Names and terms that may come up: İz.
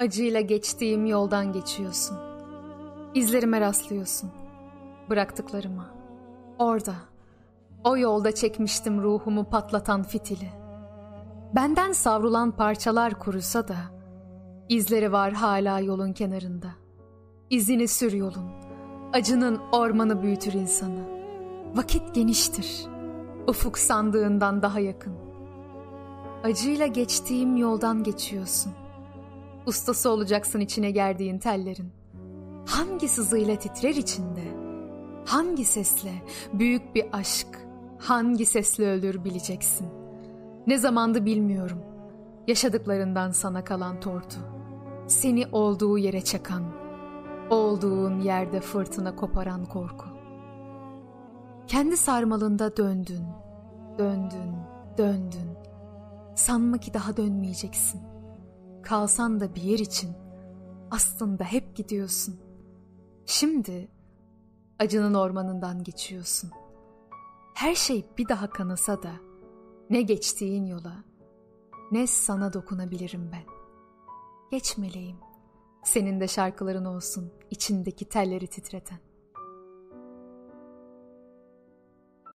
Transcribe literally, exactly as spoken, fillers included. Acıyla geçtiğim yoldan geçiyorsun. İzlerime rastlıyorsun. Bıraktıklarıma. Orada, o yolda çekmiştim ruhumu patlatan fitili. Benden savrulan parçalar kurusa da, izleri var hala yolun kenarında. İzini sür yolun. Acının ormanı büyütür insanı. Vakit geniştir. Ufuk sandığından daha yakın. Acıyla geçtiğim yoldan geçiyorsun. Ustası olacaksın içine gerdiğin tellerin. Hangi sızıyla titrer içinde, hangi sesle büyük bir aşk, hangi sesle ölür bileceksin. Ne zamandı bilmiyorum, yaşadıklarından sana kalan tortu. Seni olduğu yere çakan, olduğun yerde fırtına koparan korku. Kendi sarmalında döndün, döndün, döndün. Sanma ki daha dönmeyeceksin. Kalsan da bir yer için aslında hep gidiyorsun. Şimdi acının ormanından geçiyorsun. Her şey bir daha kanasa da ne geçtiğin yola ne sana dokunabilirim ben. Geç meleğim, senin de şarkıların olsun içindeki telleri titreten.